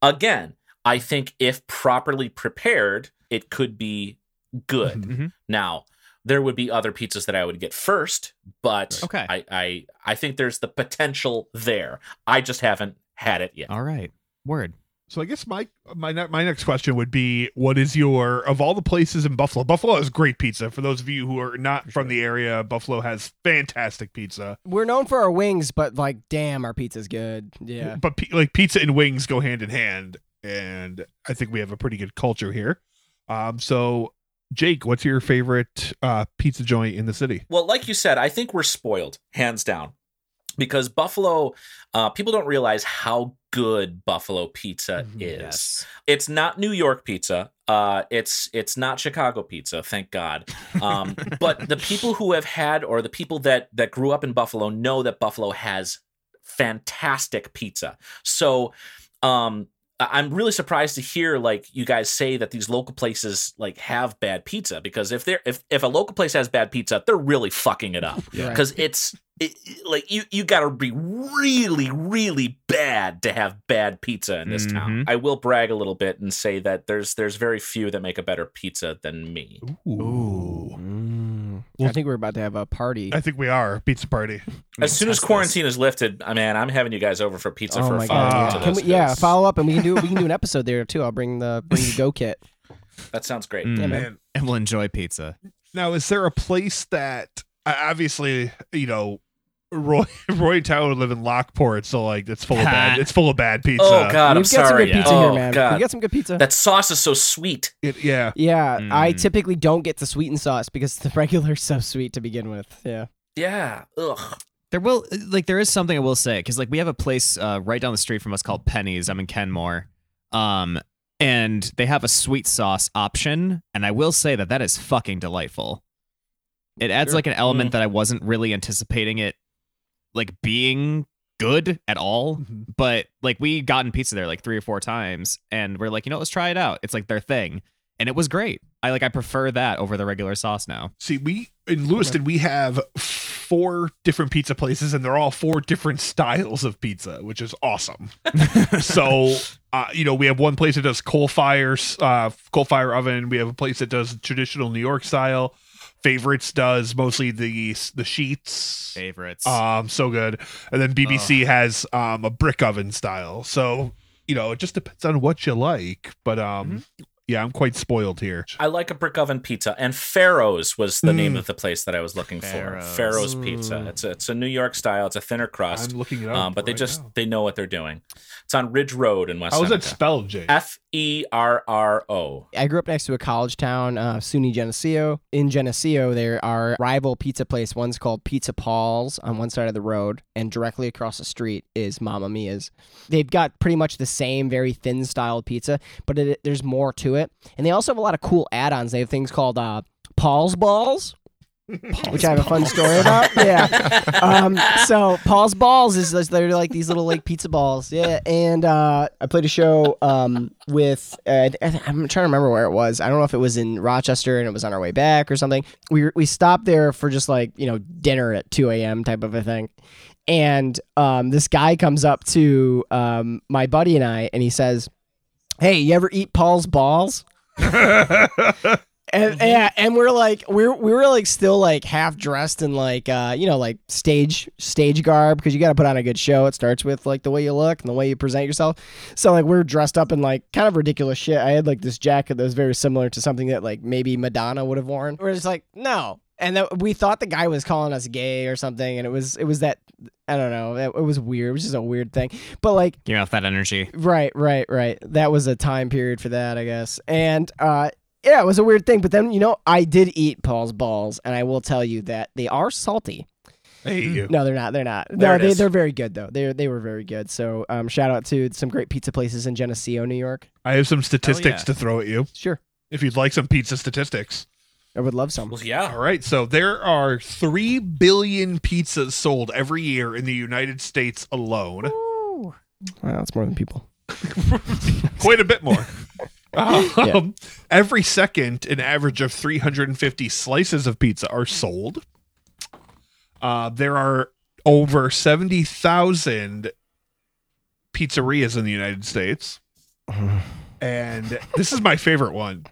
again, I think if properly prepared, it could be good. Mm-hmm. Now, there would be other pizzas that I would get first, but okay. I, I, I think there's the potential there. I just haven't had it yet. All right. Word. So I guess my my my next question would be, what is your, of all the places in Buffalo, Buffalo has great pizza. For those of you who are not from the area, Buffalo has fantastic pizza. We're known for our wings, but like, damn, our pizza's good. Yeah. But like pizza and wings go hand in hand, and I think we have a pretty good culture here. Um, so Jake, what's your favorite uh, pizza joint in the city? Well, like you said, I think we're spoiled, hands down. Because Buffalo, uh, people don't realize how good Buffalo pizza is. Yes. It's not New York pizza. Uh, it's it's not Chicago pizza, thank God. Um, but the people who have had, or the people that that grew up in Buffalo know that Buffalo has fantastic pizza. So um, I'm really surprised to hear like you guys say that these local places like have bad pizza. Because if they're if if a local place has bad pizza, they're really fucking it up. Because yeah. it's It, like you, you got to be really, really bad to have bad pizza in this mm-hmm. town. I will brag a little bit and say that there's there's very few that make a better pizza than me. Ooh, mm. well, I think we're about to have a party. I think we are pizza party. As soon as quarantine this. is lifted, I man, I'm having you guys over for pizza oh for a follow-up. Uh, can we, yeah, follow up, and we can do we can do an episode there too. I'll bring the bring the go kit. That sounds great. Mm. Yeah, man. And we'll enjoy pizza. Now, is there a place that obviously you know? Roy, Roy and Tyler live in Lockport, so like it's full of bad. It's full of bad pizza. Oh God, I'm sorry. We've got some good pizza here, man. We got some good pizza. That sauce is so sweet. It, yeah, yeah. Mm. I typically don't get the sweetened sauce because the regular is so sweet to begin with. Yeah, yeah. Ugh. There will like there is something I will say because like we have a place uh, right down the street from us called Penny's. I'm in Kenmore, um, and they have a sweet sauce option, and I will say that that is fucking delightful. It adds sure. like an element mm. that I wasn't really anticipating it. like being good at all, mm-hmm. but like we gotten pizza there like three or four times and we're like, you know, let's try it out. It's like their thing. And it was great. I like I prefer that over the regular sauce now. See, we in Lewiston, we have four different pizza places and they're all four different styles of pizza, which is awesome. So, uh, you know, we have one place that does coal fire, uh, coal fire oven. We have a place that does traditional New York style. Favorites does mostly the the sheets. Favorites. Um, so good. And then B B C oh. has um, a brick oven style. So, you know, it just depends on what you like. But um mm-hmm. yeah, I'm quite spoiled here. I like a brick oven pizza, and Pharaoh's was the mm. name of the place that I was looking Pharaoh's. for. Pharaoh's mm. pizza. It's a, it's a New York style. It's a thinner crust. I'm looking it up, um, but they right just now. they know what they're doing. It's on Ridge Road in West. How is it spelled, Jay? F E R R O. I grew up next to a college town, uh, SUNY Geneseo. In Geneseo, there are rival pizza places. One's called Pizza Paul's on one side of the road, and directly across the street is Mamma Mia's. They've got pretty much the same very thin styled pizza, but it, there's more to it. It. And they also have a lot of cool add-ons. They have things called uh, Paul's Balls, Paul's which I have a fun balls. story about. Yeah. Um, so Paul's Balls is they're like these little like pizza balls. Yeah. And uh, I played a show um, with uh, I'm trying to remember where it was. I don't know if it was in Rochester and it was on our way back or something. We we stopped there for just like you know dinner at two a.m. type of a thing. And um, this guy comes up to um, my buddy and I, and he says, "Hey, you ever eat Paul's Balls?" and, and and we're like we're we were like still like half dressed in like uh you know like stage stage garb, because you got to put on a good show. It starts with like the way you look and the way you present yourself. So like we're dressed up in like kind of ridiculous shit. I had like this jacket that was very similar to something that like maybe Madonna would have worn. We're just like no, and that, we thought the guy was calling us gay or something, and it was it was that. I don't know. It was weird. It was just a weird thing. But like, you're off that energy. Right, right, right. That was a time period for that, I guess. And uh, yeah, it was a weird thing. But then, you know, I did eat Paul's Balls, and I will tell you that they are salty. I hate you. No, they're not. They're not. There no, they, they're very good, though. They they were very good. So um, shout out to some great pizza places in Geneseo, New York. I have some statistics yeah. to throw at you. Sure. If you'd like some pizza statistics. I would love some. Well, yeah. All right. So there are three billion pizzas sold every year in the United States alone. Ooh. Wow, that's more than people. Quite a bit more. um, yeah. Every second, an average of three hundred fifty slices of pizza are sold. Uh, there are over seventy thousand pizzerias in the United States. And this is my favorite one.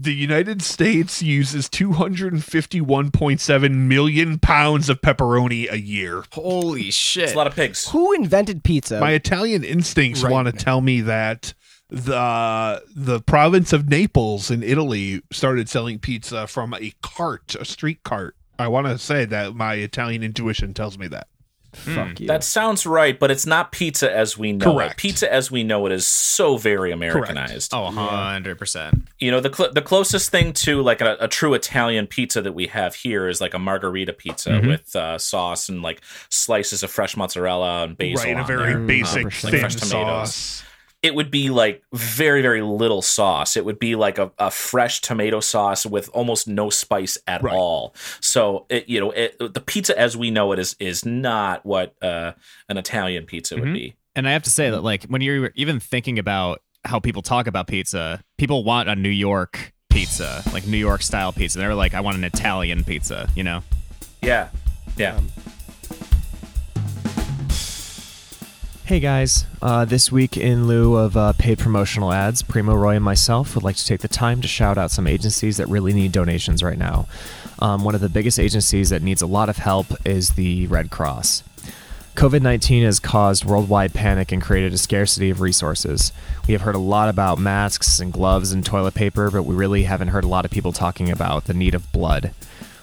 The United States uses two hundred fifty-one point seven million pounds of pepperoni a year. Holy shit. It's a lot of pigs. Who invented pizza? My Italian instincts right want to now. tell me that the the province of Naples in Italy started selling pizza from a cart, a street cart. I want to say that my Italian intuition tells me that. Fuck mm. you. That sounds right, but it's not pizza as we know Correct. it. Pizza as we know it is so very Americanized. Correct. Oh, one hundred percent. You know, the cl- the closest thing to like a, a true Italian pizza that we have here is like a margherita pizza mm-hmm. with uh, sauce and like slices of fresh mozzarella and basil. Right, on a very there. basic uh, like fresh tomatoes. Sauce. It would be like very, very little sauce. It would be like a, a fresh tomato sauce with almost no spice at right. all. So, it, you know, it, the pizza as we know it is is not what uh, an Italian pizza mm-hmm. would be. And I have to say that, like, when you're even thinking about how people talk about pizza, people want a New York pizza, like New York style pizza. They're like, I want an Italian pizza, you know? Yeah. Yeah. Um, Hey guys, uh, this week in lieu of uh, paid promotional ads, Primo, Roy, and myself would like to take the time to shout out some agencies that really need donations right now. Um, one of the biggest agencies that needs a lot of help is the Red Cross. covid nineteen has caused worldwide panic and created a scarcity of resources. We have heard a lot about masks and gloves and toilet paper, but we really haven't heard a lot of people talking about the need of blood.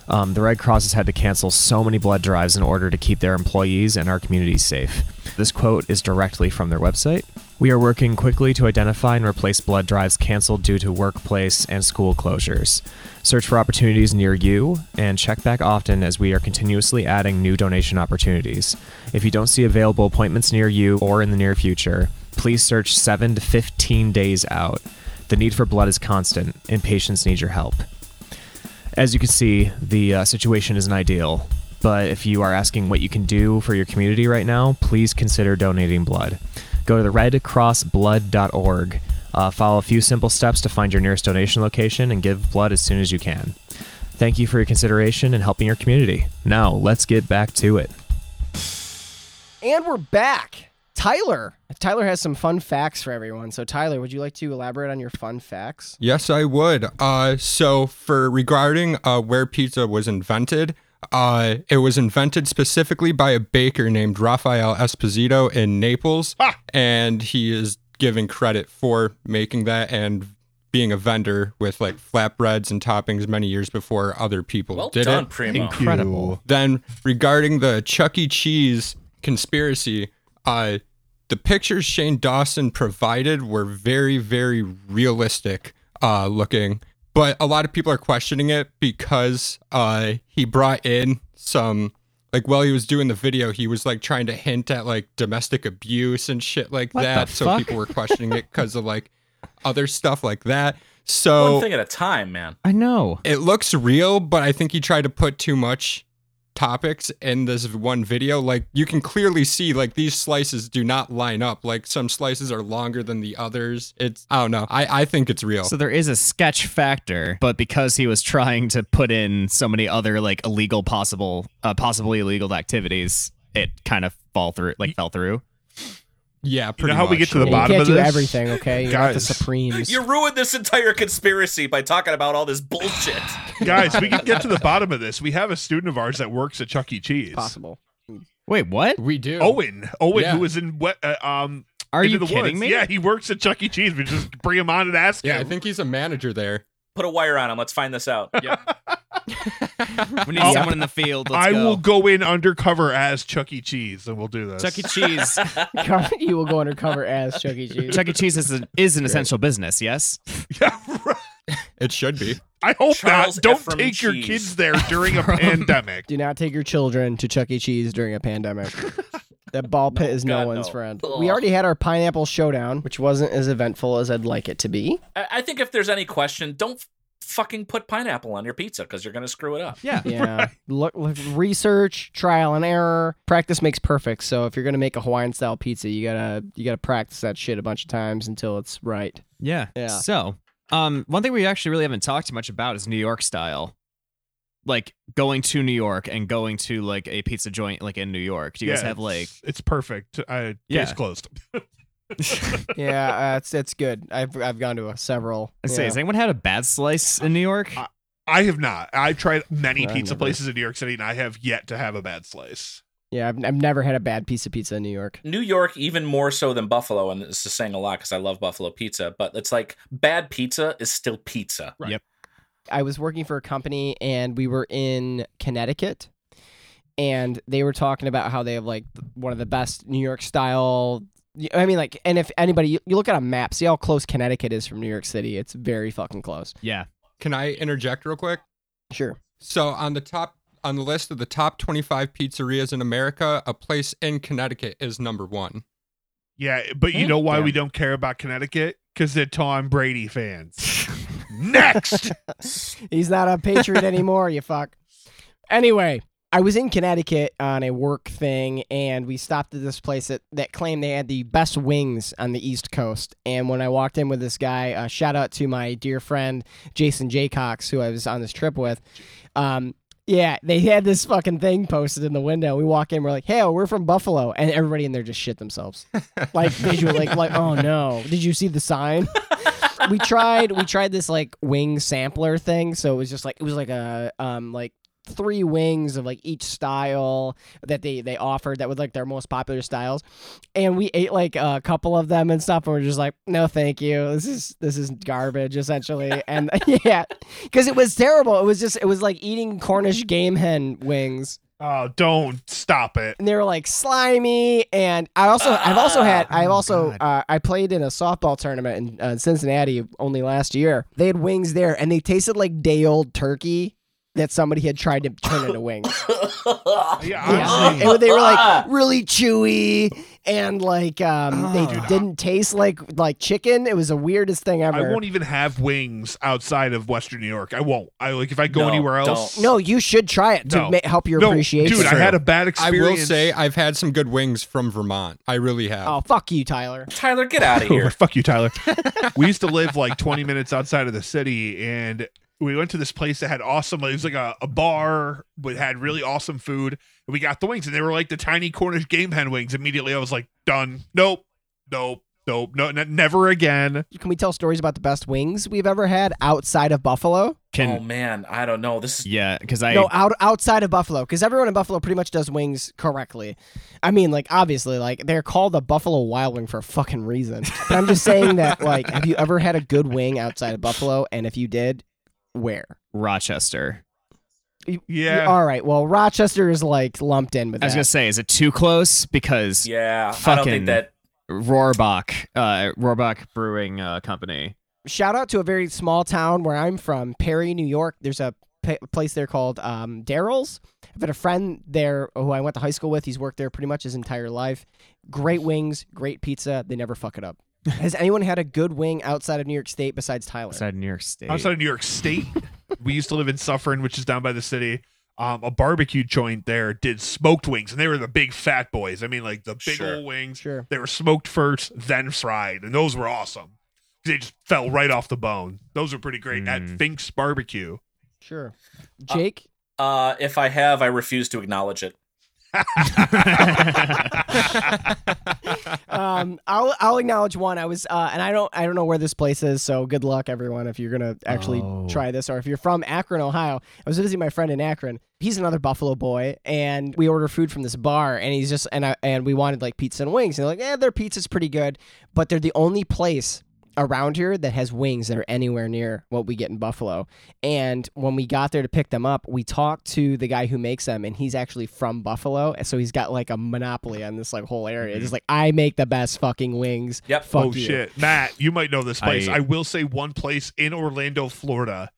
Um, the Red Cross has had to cancel so many blood drives in order to keep their employees and our communities safe. This quote is directly from their website. "We are working quickly to identify and replace blood drives canceled due to workplace and school closures. Search for opportunities near you and check back often, as we are continuously adding new donation opportunities. If you don't see available appointments near you or in the near future, please search seven to fifteen days out. The need for blood is constant, and patients need your help." As you can see, the uh, situation isn't ideal, But if you are asking what you can do for your community right now, please consider donating blood. Go to the red cross blood dot org. Uh, follow a few simple steps to find your nearest donation location and give blood as soon as you can. Thank you for your consideration and helping your community. Now, let's get back to it. And we're back. Tyler. Tyler has some fun facts for everyone. So, Tyler, would you like to elaborate on your fun facts? Yes, I would. Uh, so, for regarding uh, where pizza was invented, uh, it was invented specifically by a baker named Raphael Esposito in Naples, ah! and he is given credit for making that and being a vendor with like flatbreads and toppings many years before other people well did done, it. Primo. Incredible. Then, regarding the Chuck E. Cheese conspiracy, uh, the pictures Shane Dawson provided were very, very realistic uh, looking, but a lot of people are questioning it because uh, he brought in some, like, while he was doing the video, he was like trying to hint at like domestic abuse and shit like what that. So people were questioning it because of like other stuff like that. So one thing at a time, man. I know it looks real, but I think he tried to put too much topics in this one video. Like, you can clearly see like these slices do not line up. Like, some slices are longer than the others. It's, I don't know. I, I think it's real. So there is a sketch factor, but because he was trying to put in so many other like illegal possible, uh, possibly illegal activities, it kind of fall through, like fell through. Yeah, pretty much. You know how much. we get to the yeah, bottom of this? You can't do everything, okay? You're not the Supremes. You ruined this entire conspiracy by talking about all this bullshit. Guys, we can get to the bottom of this. We have a student of ours that works at Chuck E. Cheese. Possible. Wait, what? We do. Owen. Owen, yeah. who was in... what? Uh, um, Are you the kidding woods. me? Yeah, he works at Chuck E. Cheese. We just bring him on and ask yeah, him. Yeah, I think he's a manager there. Put a wire on him. Let's find this out. Yep. We need oh, someone in the field. Let's I go. will go in undercover as Chuck E. Cheese, and we'll do this. Chuck E. Cheese. You will go undercover as Chuck E. Cheese. Chuck E. Cheese is an, is an essential business, yes? Yeah, right. It should be. I hope Charles not. Don't Ephraim take Cheese. your kids there during a pandemic. Do not take your children to Chuck E. Cheese during a pandemic. That ball pit no, is God, no one's no. friend. Ugh. We already had our pineapple showdown, which wasn't as eventful as I'd like it to be. I, I think if there's any question, don't... fucking put pineapple on your pizza because you're gonna screw it up. Yeah, yeah. Right. Look, look, research, trial and error. Practice makes perfect. So if you're gonna make a Hawaiian style pizza, you gotta you gotta practice that shit a bunch of times until it's right. Yeah. Yeah. So, um, one thing we actually really haven't talked much about is New York style, like going to New York and going to like a pizza joint like in New York. Do you yeah, guys have like? It's perfect. I yeah. Case closed. Yeah, uh, it's it's good. I've I've gone to a several. I say, yeah. Has anyone had a bad slice in New York? I, I have not. I've tried many no, pizza places in New York City, and I have yet to have a bad slice. Yeah, I've I've never had a bad piece of pizza in New York. New York, even more so than Buffalo, and this is saying a lot because I love Buffalo pizza. But it's like bad pizza is still pizza. Right. Yep. I was working for a company, and we were in Connecticut. And they were talking about how they have like one of the best New York style. I mean, like, and if anybody, you, you look at a map, see how close Connecticut is from New York City. It's very fucking close. Yeah. Can I interject real quick? Sure. So on the top, on the list of the top twenty-five pizzerias in America, a place in Connecticut is number one. Yeah, but you know why yeah. we don't care about Connecticut? Because they're Tom Brady fans. Next! He's not a Patriot anymore, you fuck. Anyway. I was in Connecticut on a work thing, and we stopped at this place that, that claimed they had the best wings on the East Coast. And when I walked in with this guy, uh, shout out to my dear friend, Jason J. Cox, who I was on this trip with. Um, yeah, they had this fucking thing posted in the window. We walk in, we're like, hey, we're from Buffalo. And everybody in there just shit themselves. Like, visual, like, like, oh, no. Did you see the sign? we tried we tried this, like, wing sampler thing. So it was just like, it was like a, um, like, three wings of like each style that they they offered that was like their most popular styles, and we ate like a couple of them and stuff, and we're just like, no thank you, this is this is garbage essentially. And yeah, because it was terrible. It was just, it was like eating Cornish game hen wings. Oh, don't stop it. And they were like slimy. And I also, I've also had, I've also, uh, I played in a softball tournament in uh, Cincinnati only last year. They had wings there, and they tasted like day old turkey. that somebody had tried to turn into wings. yeah, yeah. And they were like really chewy and like um, oh, they dude, didn't I... taste like like chicken. It was the weirdest thing ever. I won't even have wings outside of Western New York. I won't. I like if I go no, anywhere else. Don't. No, you should try it to no. ma- help your no, appreciation. Dude, I had a bad experience. I will say I've had some good wings from Vermont. I really have. Oh, fuck you, Tyler. Tyler, get out of here. Fuck you, Tyler. We used to live like twenty minutes outside of the city, and we went to this place that had awesome, it was like a, a bar, but had really awesome food. And we got the wings, and they were like the tiny Cornish game hen wings. Immediately, I was like, done. Nope. Nope. Nope. No, n- never again. Can we tell stories about the best wings we've ever had outside of Buffalo? Can, oh, man. I don't know. This is... Yeah, because I... No, out, outside of Buffalo, because everyone in Buffalo pretty much does wings correctly. I mean, like, obviously, like, they're called the Buffalo Wild Wing for a fucking reason. But I'm just saying that, like, have you ever had a good wing outside of Buffalo? And if you did... Where? Rochester. Yeah. All right. Well, Rochester is like lumped in with that. I was going to say, is it too close? Because yeah, I don't think that Rohrbach, uh, Rohrbach Brewing uh, Company. Shout out to a very small town where I'm from, Perry, New York. There's a p- place there called um, Daryl's. I've had a friend there who I went to high school with. He's worked there pretty much his entire life. Great wings, great pizza. They never fuck it up. Has anyone had a good wing outside of New York State besides Tyler? Outside of New York State. Outside of New York State, we used to live in Suffern, which is down by the city. Um, a barbecue joint there did smoked wings, and they were the big fat boys. I mean, like the big sure. old wings. Sure. They were smoked first, then fried, and those were awesome. They just fell right off the bone. Those were pretty great mm. at Fink's Barbecue. Sure. Jake? Uh, uh, if I have, I refuse to acknowledge it. um, I'll I'll acknowledge one. I was uh, and I don't I don't know where this place is, so good luck everyone if you're gonna actually oh. try this, or if you're from Akron, Ohio. I was visiting my friend in Akron. He's another Buffalo boy, and we ordered food from this bar, and he's just and I, and we wanted like pizza and wings, and they're like, eh, their pizza's pretty good, but they're the only place around here that has wings that are anywhere near what we get in Buffalo. And when we got there to pick them up, we talked to the guy who makes them, and he's actually from Buffalo, and so he's got like a monopoly on this like whole area. It's just like, I make the best fucking wings. Yep. Fuck oh you. Shit, Matt, you might know this place. I, I will say one place in Orlando, Florida.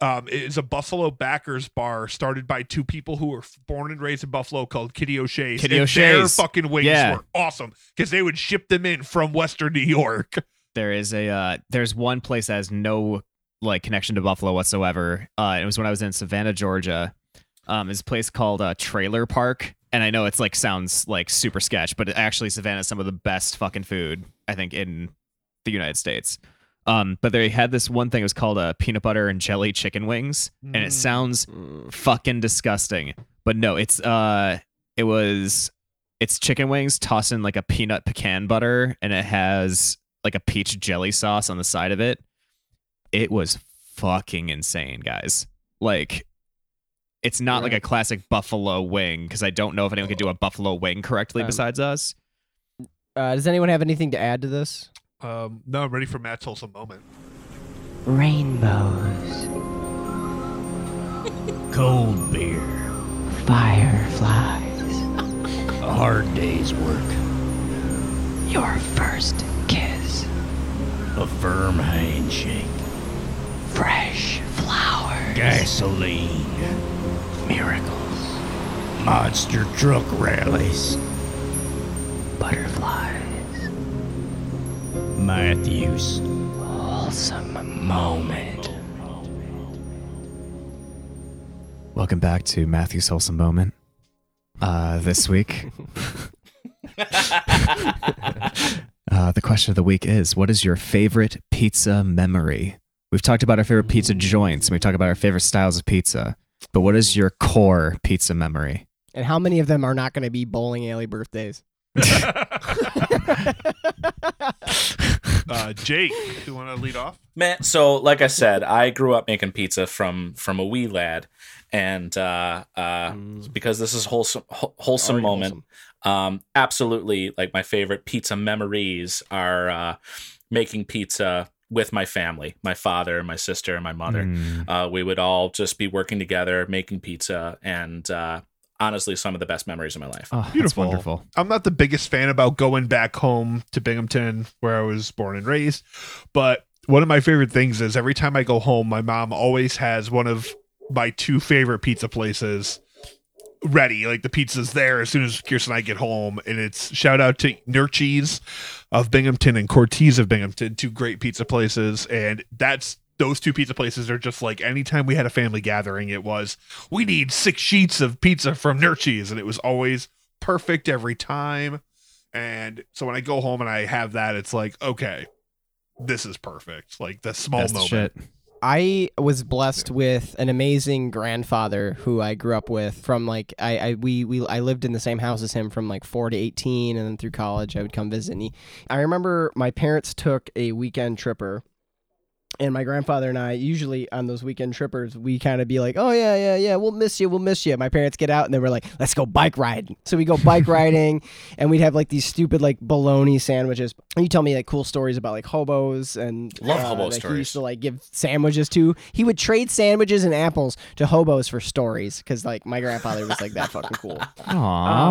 Um, it is a Buffalo Backers bar started by two people who were born and raised in Buffalo called Kitty O'Shea's. Kitty O'Shea's. And their fucking wings yeah. were awesome because they would ship them in from Western New York. There is a uh, there's one place that has no like connection to Buffalo whatsoever. Uh, it was when I was in Savannah, Georgia. Um, it's a place called uh, Trailer Park, and I know it's like sounds like super sketch, but actually Savannah is some of the best fucking food I think in the United States. Um, but they had this one thing. It was called a uh, peanut butter and jelly chicken wings, mm. and it sounds fucking disgusting. But no, it's uh, it was it's chicken wings tossed in like a peanut pecan butter, and it has like a peach jelly sauce on the side of it. It was fucking insane, guys. Like, it's not right. like a classic Buffalo wing, because I don't know if anyone could do a Buffalo wing correctly um, besides us. Uh, does anyone have anything to add to this? Um, no, I'm ready for Matt's wholesome moment. Rainbows. Cold beer. Fireflies. A hard day's work. Your first kiss. A firm handshake. Fresh flowers. Gasoline. Miracles. Monster truck rallies. Butterflies. Matthew's wholesome moment. Welcome back to Matthew's wholesome moment. Uh, this week. Uh, the question of the week is, what is your favorite pizza memory? We've talked about our favorite pizza joints, and we talked about our favorite styles of pizza, but what is your core pizza memory? And how many of them are not going to be bowling alley birthdays? uh, Jake, do you want to lead off? Man, so like I said, I grew up making pizza from from a wee lad, and uh, uh, mm. because this is wholesome wholesome Already moment. Wholesome. Um, absolutely, like my favorite pizza memories are uh, making pizza with my family, my father, my sister, and my mother. Mm. Uh, we would all just be working together, making pizza, and uh, honestly, some of the best memories of my life. Oh, beautiful, wonderful. I'm not the biggest fan about going back home to Binghamton, where I was born and raised, but one of my favorite things is every time I go home, my mom always has one of my two favorite pizza places ready. Like the pizza's there as soon as Kirsten and I get home. And it's shout out to Nurchie's of Binghamton and Cortese of Binghamton, two great pizza places. And that's those two pizza places are just like anytime we had a family gathering, it was, we need six sheets of pizza from Nurchie's. And it was always perfect every time. And so when I go home and I have that, it's like, okay, this is perfect. Like the small That's moment. Shit. I was blessed with an amazing grandfather who I grew up with from like I, I we we I lived in the same house as him from like four to eighteen, and then through college I would come visit. And he, I remember my parents took a weekend tripper, and my grandfather and I usually on those weekend trippers we kind of be like, oh yeah yeah yeah we'll miss you we'll miss you. My parents get out and they were like, let's go bike riding. So we go bike riding, and we'd have like these stupid like bologna sandwiches. And you tell me like cool stories about like hobos and love uh, hobo stories. He used to like give sandwiches to. He would trade sandwiches and apples to hobos for stories because like my grandfather was like that fucking cool. Aww.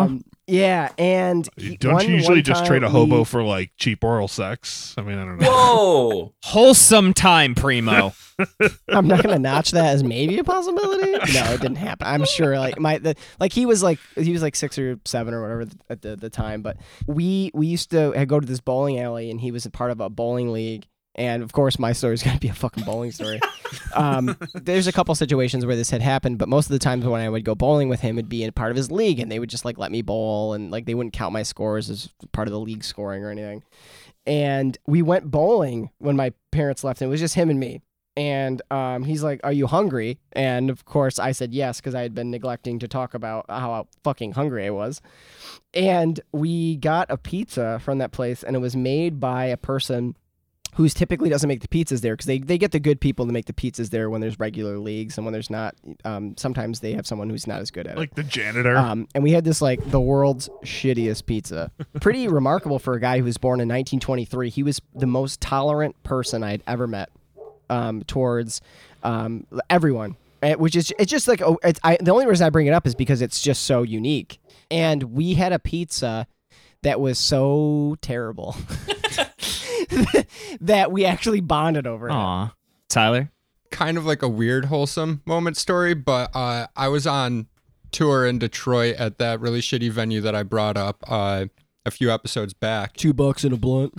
Um, Yeah, and... He, don't one, you usually just trade a hobo we, for, like, cheap oral sex? I mean, I don't know. Whoa! Wholesome time, Primo. I'm not going to notch that as maybe a possibility. No, it didn't happen. I'm sure, like, my the, like he was, like, he was like six or seven or whatever at the, the time, but we, we used to go to this bowling alley, and he was a part of a bowling league. And, of course, my story is going to be a fucking bowling story. Um, there's a couple situations where this had happened, but most of the times when I would go bowling with him, it'd be in part of his league, and they would just, like, let me bowl, and, like, they wouldn't count my scores as part of the league scoring or anything. And we went bowling when my parents left, and it was just him and me. And um, he's like, are you hungry? And, of course, I said yes, because I had been neglecting to talk about how fucking hungry I was. And we got a pizza from that place, and it was made by a person who's typically doesn't make the pizzas there because they, they get the good people to make the pizzas there when there's regular leagues, and when there's not, um, sometimes they have someone who's not as good at it. Like the janitor. Um, and we had this, like, the world's shittiest pizza. Pretty remarkable for a guy who was born in nineteen twenty-three. He was the most tolerant person I'd ever met um, towards um, everyone, which is it's just like oh, it's, I, the only reason I bring it up is because it's just so unique. And we had a pizza that was so terrible. that we actually bonded over. Aww. It. Tyler? Kind of like a weird wholesome moment story, but uh, I was on tour in Detroit at that really shitty venue that I brought up uh, a few episodes back. Two bucks and a blunt.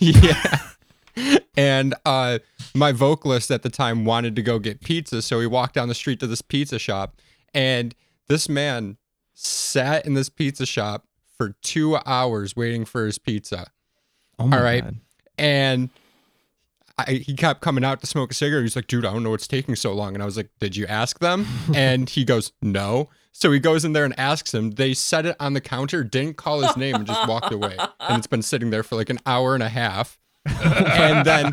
Yeah. And uh, my vocalist at the time wanted to go get pizza, so he walked down the street to this pizza shop, and this man sat in this pizza shop for two hours waiting for his pizza. Oh my All right. God. And I, he kept coming out to smoke a cigarette. He's like, dude, I don't know what's taking so long. And I was like, did you ask them? And he goes, no. So he goes in there and asks him. They set it on the counter, didn't call his name, and just walked away. And it's been sitting there for like an hour and a half. And then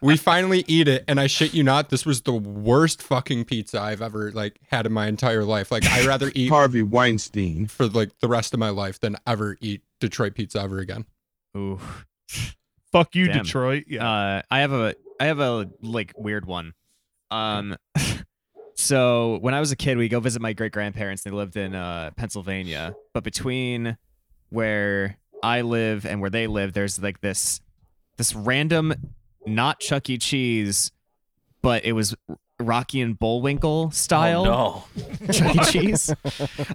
we finally eat it. And I shit you not, this was the worst fucking pizza I've ever like had in my entire life. Like I'd rather eat Harvey Weinstein for like the rest of my life than ever eat Detroit pizza ever again. Ooh. Fuck you, Damn. Detroit. Yeah. Uh, I have a, I have a like weird one. Um, so when I was a kid, we go visit my great grandparents. They lived in uh, Pennsylvania, but between where I live and where they live, there's like this, this random, not Chuck E. Cheese, but it was Rocky and Bullwinkle style. Oh, no. Chuck E. Cheese.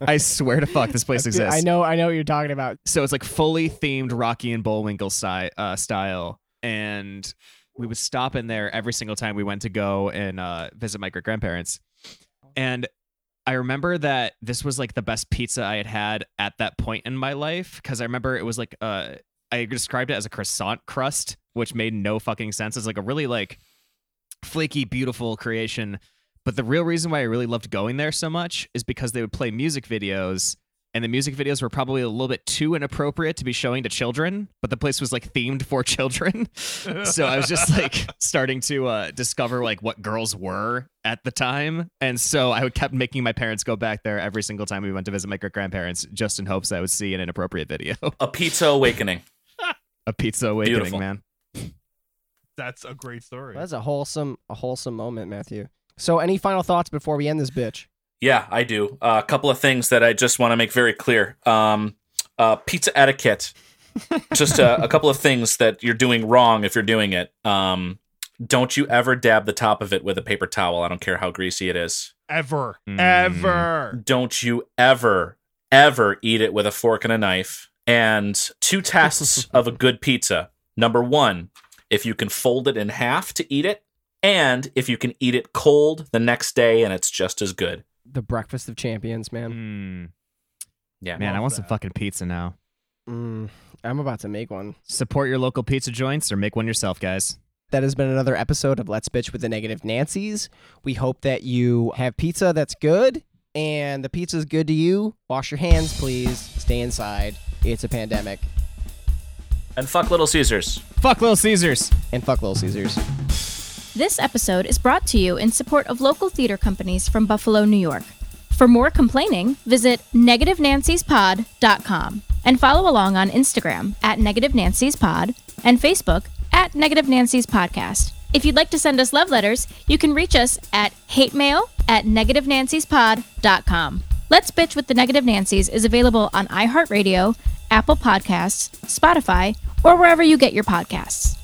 I swear to fuck, this place exists. I know, I know what you're talking about. So it's like fully themed Rocky and Bullwinkle si- uh, style, and we would stop in there every single time we went to go and uh, visit my great grandparents. And I remember that this was like the best pizza I had had at that point in my life because I remember it was like uh, I described it as a croissant crust, which made no fucking sense. It's like a really like flaky, beautiful creation. But the real reason why I really loved going there so much is because they would play music videos, and the music videos were probably a little bit too inappropriate to be showing to children, but the place was like themed for children. So I was just like starting to uh, discover like what girls were at the time. And so I would kept making my parents go back there every single time we went to visit my great grandparents, just in hopes that I would see an inappropriate video. A pizza awakening. A pizza awakening, beautiful. Man. That's a great story. Well, that's a wholesome, a wholesome moment, Matthew. So any final thoughts before we end this bitch? Yeah, I do. Uh, a couple of things that I just want to make very clear. Um, uh, pizza etiquette. Just a, a couple of things that you're doing wrong if you're doing it. Um, don't you ever dab the top of it with a paper towel. I don't care how greasy it is. ever, mm. ever. Don't you ever, ever eat it with a fork and a knife. And two tests of a good pizza. Number one, if you can fold it in half to eat it, and if you can eat it cold the next day and it's just as good. The breakfast of champions, man. Mm. Yeah, man, I want that. Some fucking pizza now. Mm, I'm about to make one. Support your local pizza joints or make one yourself, guys. That has been another episode of Let's Bitch with the Negative Nancys. We hope that you have pizza that's good and the pizza's good to you. Wash your hands, please. Stay inside. It's a pandemic. And fuck Little Caesars. Fuck Little Caesars. And fuck Little Caesars. This episode is brought to you in support of local theater companies from Buffalo, New York. For more complaining, visit negative nancys pod dot com and follow along on Instagram at negativenanciespod and Facebook at negativenanciespodcast. If you'd like to send us love letters, you can reach us at hate mail at negative nancys pod dot com. Let's Bitch with the Negative Nancys is available on iHeartRadio, Apple Podcasts, Spotify, or wherever you get your podcasts.